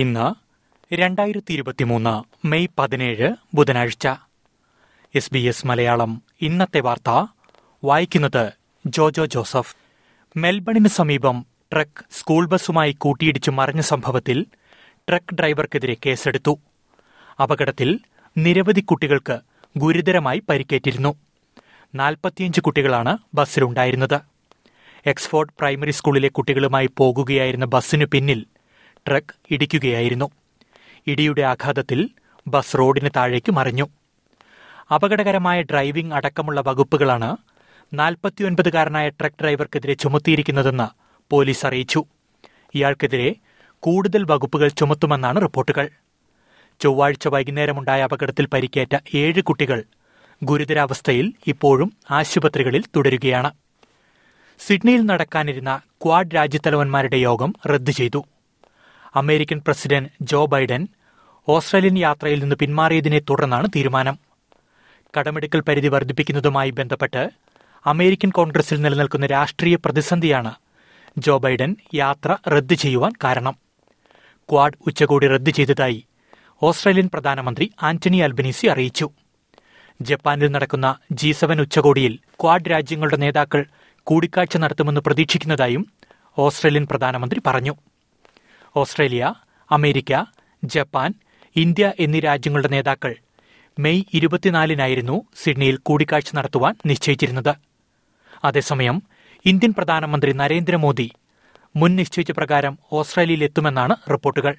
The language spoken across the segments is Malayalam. ഇന്ന് 2023 മെയ് 17 ബുധനാഴ്ച. SBS മലയാളം ഇന്നത്തെ വാർത്ത വായിക്കുന്നത് ജോജോ ജോസഫ്. മെൽബണിന് സമീപം ട്രക്ക് സ്കൂൾ ബസ്സുമായി കൂട്ടിയിടിച്ചു മറിഞ്ഞ സംഭവത്തിൽ ട്രക്ക് ഡ്രൈവർക്കെതിരെ കേസെടുത്തു. അപകടത്തിൽ നിരവധി കുട്ടികൾക്ക് ഗുരുതരമായി പരിക്കേറ്റിരുന്നു. 45 കുട്ടികളാണ് ബസ്സിലുണ്ടായിരുന്നത്. എക്സ്ഫോർഡ് പ്രൈമറി സ്കൂളിലെ കുട്ടികളുമായി പോകുകയായിരുന്ന ബസ്സിനു പിന്നിൽ ട്രക്ക് ഇടിക്കുകയായിരുന്നു. ഇടിയുടെ ആഘാതത്തിൽ ബസ് റോഡിന് താഴേക്ക് മറിഞ്ഞു. അപകടകരമായ ഡ്രൈവിംഗ് അടക്കമുള്ള വകുപ്പുകളാണ് 49-കാരനായ ട്രക്ക് ഡ്രൈവർക്കെതിരെ ചുമത്തിയിരിക്കുന്നതെന്ന് പോലീസ് അറിയിച്ചു. ഇയാൾക്കെതിരെ കൂടുതൽ വകുപ്പുകൾ ചുമത്തുമെന്നാണ് റിപ്പോർട്ടുകൾ. ചൊവ്വാഴ്ച വൈകുന്നേരമുണ്ടായ അപകടത്തിൽ പരിക്കേറ്റ 7 കുട്ടികൾ ഗുരുതരാവസ്ഥയിൽ ഇപ്പോഴും ആശുപത്രികളിൽ തുടരുകയാണ്. സിഡ്നിയിൽ നടക്കാനിരുന്ന ക്വാഡ് രാജ്യത്തലവന്മാരുടെ യോഗം റദ്ദു ചെയ്തു. American president Joe Biden Australian യാത്രയിൽ നിന്ന് പിന്മാറിയതിനെ തുടർന്നാണ് തീരുമാനം. കടമെടുക്കൽ പരിധി വർദ്ധിപ്പിക്കുന്നതുമായി ബന്ധപ്പെട്ട് അമേരിക്കൻ കോൺഗ്രസിൽ നിലനിൽക്കുന്ന രാഷ്ട്രീയ പ്രതിസന്ധിയാണ് ജോ ബൈഡൻ യാത്ര റദ്ദു ചെയ്യുവാൻ കാരണം. ക്വാഡ് ഉച്ചകോടി റദ്ദു ചെയ്തതായി ഓസ്ട്രേലിയൻ പ്രധാനമന്ത്രി ആന്റണി അൽബനീസി അറിയിച്ചു. ജപ്പാനിൽ നടക്കുന്ന G7 ഉച്ചകോടിയിൽ ക്വാഡ് രാജ്യങ്ങളുടെ നേതാക്കൾ കൂടിക്കാഴ്ച നടത്തുമെന്ന് പ്രതീക്ഷിക്കുന്നതായും ഓസ്ട്രേലിയൻ പ്രധാനമന്ത്രി പറഞ്ഞു. ഓസ്ട്രേലിയ, അമേരിക്ക, ജപ്പാൻ, ഇന്ത്യ എന്നീ രാജ്യങ്ങളുടെ നേതാക്കൾ മെയ് 24 സിഡ്നിയിൽ കൂടിക്കാഴ്ച നടത്തുവാൻ നിശ്ചയിച്ചിരുന്നത്. അതേസമയം ഇന്ത്യൻ പ്രധാനമന്ത്രി നരേന്ദ്രമോദി മുൻ നിശ്ചയിച്ച പ്രകാരം ഓസ്ട്രേലിയയിലെത്തുമെന്നാണ് റിപ്പോർട്ടുകൾ.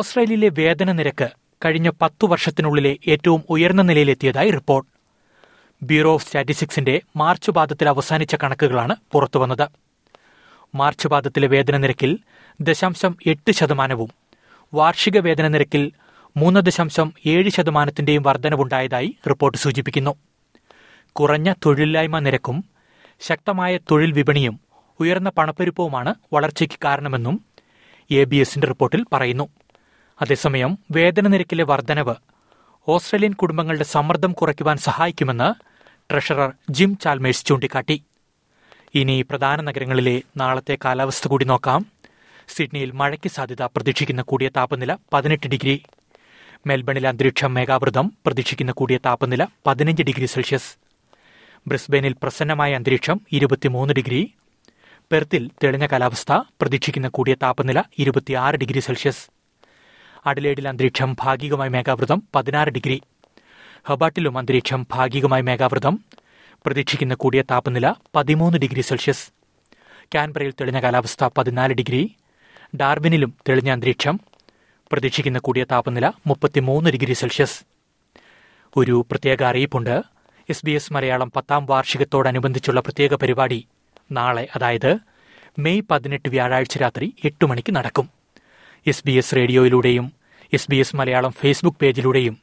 ഓസ്ട്രേലിയയിലെ വേതന നിരക്ക് കഴിഞ്ഞ 10 വർഷത്തിനുള്ളിലെ ഏറ്റവും ഉയർന്ന നിലയിലെത്തിയതായി റിപ്പോർട്ട്. ബ്യൂറോ ഓഫ് സ്റ്റാറ്റിസ്റ്റിക്സിന്റെ മാർച്ച് പാദത്തിൽ അവസാനിച്ച കണക്കുകളാണ് പുറത്തുവന്നത്. മാർച്ച് പാദത്തിലെ വേതന നിരക്കിൽ 0.8% വാർഷിക വേതന നിരക്കിൽ 3.7% വർധനവുണ്ടായതായി റിപ്പോർട്ട് സൂചിപ്പിക്കുന്നു. കുറഞ്ഞ തൊഴിലില്ലായ്മ നിരക്കും ശക്തമായ തൊഴിൽ വിപണിയും ഉയർന്ന പണപ്പെരുപ്പവുമാണ് വളർച്ചയ്ക്ക് കാരണമെന്നും ABSന്റെ റിപ്പോർട്ടിൽ പറയുന്നു. അതേസമയം വേതന നിരക്കിലെ വർധനവ് ഓസ്ട്രേലിയൻ കുടുംബങ്ങളുടെ സമ്മർദ്ദം കുറയ്ക്കുവാൻ സഹായിക്കുമെന്ന് ട്രഷറർ ജിം ചാൽമേഴ്സ് ചൂണ്ടിക്കാട്ടി. ഇനി പ്രധാന നഗരങ്ങളിലെ നാളത്തെ കാലാവസ്ഥ കൂടി നോക്കാം. സിഡ്നിയിൽ മഴയ്ക്ക് സാധ്യത, പ്രതീക്ഷിക്കുന്ന കൂടിയ താപനില 18 ഡിഗ്രി. മെൽബണിലെ അന്തരീക്ഷം മേഘാവൃതം, പ്രതീക്ഷിക്കുന്ന കൂടിയ താപനില 15 ഡിഗ്രി സെൽഷ്യസ്. ബ്രിസ്ബെയിനിൽ പ്രസന്നമായ അന്തരീക്ഷം 23 ഡിഗ്രി. പെർത്തിൽ തെളിഞ്ഞ കാലാവസ്ഥ, പ്രതീക്ഷിക്കുന്ന കൂടിയ താപനില 26 ഡിഗ്രി സെൽഷ്യസ്. അഡലേഡിൽ അന്തരീക്ഷം ഭാഗികമായി മേഘാവൃതം, 16 ഡിഗ്രി. ഹബാട്ടിലും അന്തരീക്ഷം ഭാഗികമായി മേഘാവൃതം, പ്രതീക്ഷിക്കുന്ന കൂടിയ താപനില 13 ഡിഗ്രി സെൽഷ്യസ്. കാൻബറയിൽ തെളിഞ്ഞ കാലാവസ്ഥ 14 ഡിഗ്രി. ഡാർവിനിലും തെളിഞ്ഞ അന്തരീക്ഷം, പ്രതീക്ഷിക്കുന്ന കൂടിയ താപനില 33 ഡിഗ്രി സെൽഷ്യസ്. ഒരു പ്രത്യേക അറിയിപ്പുണ്ട്. SBS മലയാളം 10ാം വാർഷികത്തോടനുബന്ധിച്ചുള്ള പ്രത്യേക പരിപാടി നാളെ, അതായത് മെയ് 18 വ്യാഴാഴ്ച രാത്രി 8 മണിക്ക് നടക്കും. SBS റേഡിയോയിലൂടെയും SBS മലയാളം ഫേസ്ബുക്ക് പേജിലൂടെയും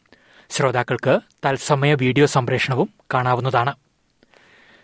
ശ്രോതാക്കൾക്ക് തത്സമയ വീഡിയോ സംപ്രേഷണവും കാണാവുന്നതാണ്.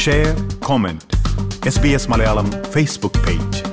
Share, comment. SBS Malayalam Facebook page.